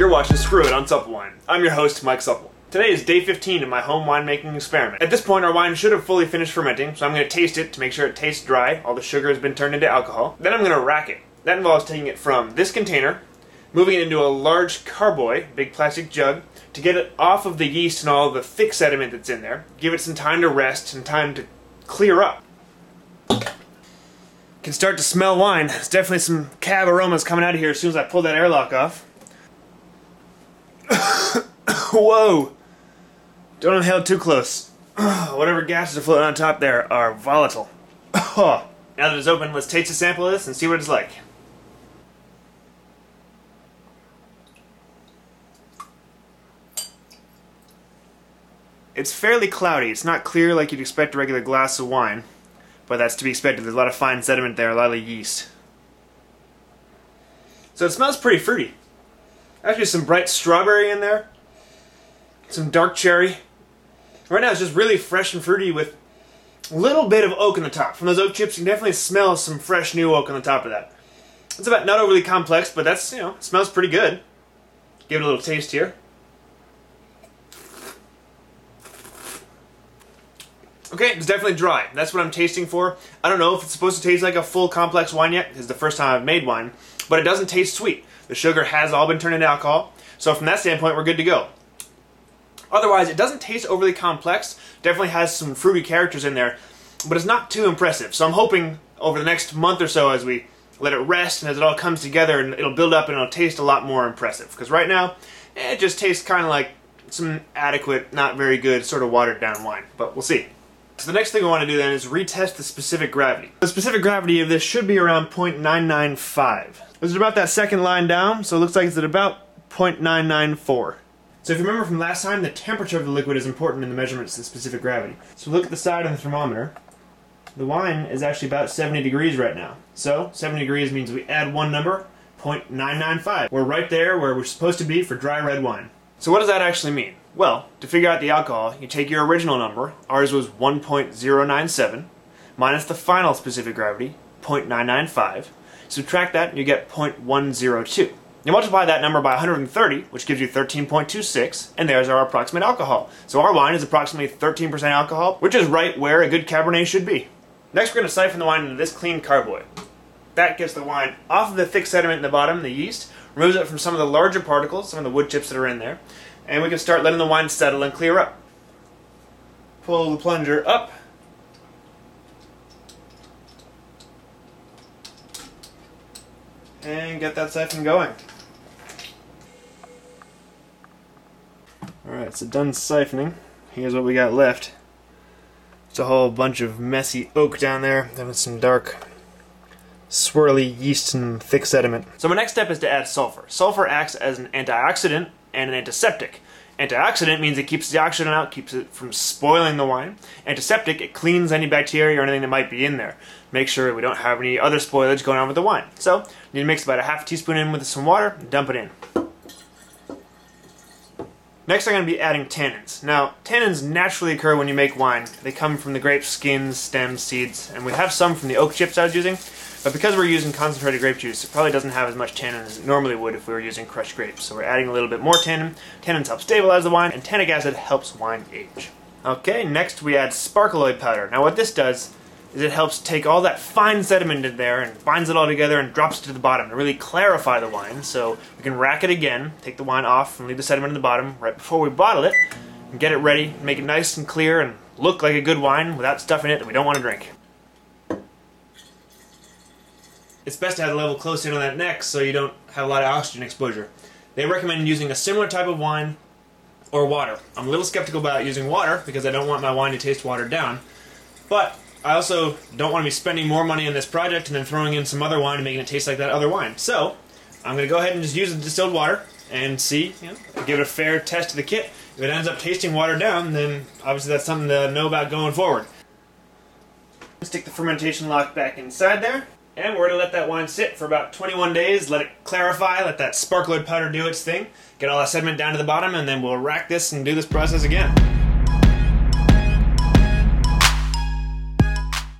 You're watching Screw It on Supple Wine. I'm your host, Mike Supple. Today is day 15 in my home winemaking experiment. At this point, our wine should have fully finished fermenting, so I'm going to taste it to make sure it tastes dry. All the sugar has been turned into alcohol. Then I'm going to rack it. That involves taking it from this container, moving it into a large carboy, big plastic jug, to get it off of the yeast and all the thick sediment that's in there. Give it some time to rest and time to clear up. Can start to smell wine. There's definitely some cab aromas coming out of here as soon as I pull that airlock off. Whoa! Don't inhale too close. Whatever gases are floating on top there are volatile. Now that it's open, let's taste a sample of this and see what it's like. It's fairly cloudy. It's not clear like you'd expect a regular glass of wine. But that's to be expected. There's a lot of fine sediment there, a lot of yeast. So it smells pretty fruity. Actually some bright strawberry in there. Some dark cherry. Right now it's just really fresh and fruity with a little bit of oak in the top. From those oak chips you can definitely smell some fresh new oak on the top of that. It's about not overly complex, but that's, it smells pretty good. Give it a little taste here. Okay, it's definitely dry. That's what I'm tasting for. I don't know if it's supposed to taste like a full complex wine yet, because it's the first time I've made wine, but it doesn't taste sweet. The sugar has all been turned into alcohol, so from that standpoint, we're good to go. Otherwise, it doesn't taste overly complex. Definitely has some fruity characters in there, but it's not too impressive. So I'm hoping over the next month or so as we let it rest and as it all comes together, and it'll build up and it'll taste a lot more impressive, because right now, it just tastes kind of like some adequate, not very good, sort of watered down wine, but we'll see. So the next thing I want to do then is retest the specific gravity. The specific gravity of this should be around 0.995. This is about that second line down, so it looks like it's at about 0.994. So if you remember from last time, the temperature of the liquid is important in the measurements of the specific gravity. So look at the side of the thermometer. The wine is actually about 70 degrees right now. So 70 degrees means we add one number, 0.995. We're right there where we're supposed to be for dry red wine. So what does that actually mean? Well, to figure out the alcohol, you take your original number, ours was 1.097, minus the final specific gravity, 0.995, subtract that and you get 0.102. You multiply that number by 130, which gives you 13.26, and there's our approximate alcohol. So our wine is approximately 13% alcohol, which is right where a good Cabernet should be. Next we're going to siphon the wine into this clean carboy. That gets the wine off of the thick sediment in the bottom, the yeast, removes it from some of the larger particles, some of the wood chips that are in there, and we can start letting the wine settle and clear up. Pull the plunger up. And get that siphon going. Alright, so done siphoning. Here's what we got left. It's a whole bunch of messy oak down there, then with some dark swirly yeast and thick sediment. So my next step is to add sulfur. Sulfur acts as an antioxidant and an antiseptic. Antioxidant means it keeps the oxygen out, keeps it from spoiling the wine. Antiseptic, it cleans any bacteria or anything that might be in there. Make sure we don't have any other spoilage going on with the wine. So, you need to mix about a half teaspoon in with some water and dump it in. Next I'm going to be adding tannins. Now, tannins naturally occur when you make wine. They come from the grape skins, stems, seeds, and we have some from the oak chips I was using, but because we're using concentrated grape juice, it probably doesn't have as much tannin as it normally would if we were using crushed grapes. So we're adding a little bit more tannin. Tannins help stabilize the wine, and tannic acid helps wine age. Okay, next we add sparkaloid powder. Now what this does is it helps take all that fine sediment in there and binds it all together and drops it to the bottom to really clarify the wine. So we can rack it again, take the wine off and leave the sediment in the bottom right before we bottle it and get it ready, make it nice and clear and look like a good wine without stuff in it that we don't want to drink. It's best to have the level close in on that neck so you don't have a lot of oxygen exposure. They recommend using a similar type of wine or water. I'm a little skeptical about using water because I don't want my wine to taste watered down, but I also don't want to be spending more money on this project and then throwing in some other wine and making it taste like that other wine. So, I'm going to go ahead and just use the distilled water and see, give it a fair test of the kit. If it ends up tasting watered down, then obviously that's something to know about going forward. Stick the fermentation lock back inside there, and we're going to let that wine sit for about 21 days, let it clarify, let that sparkaloid powder do its thing, get all that sediment down to the bottom, and then we'll rack this and do this process again.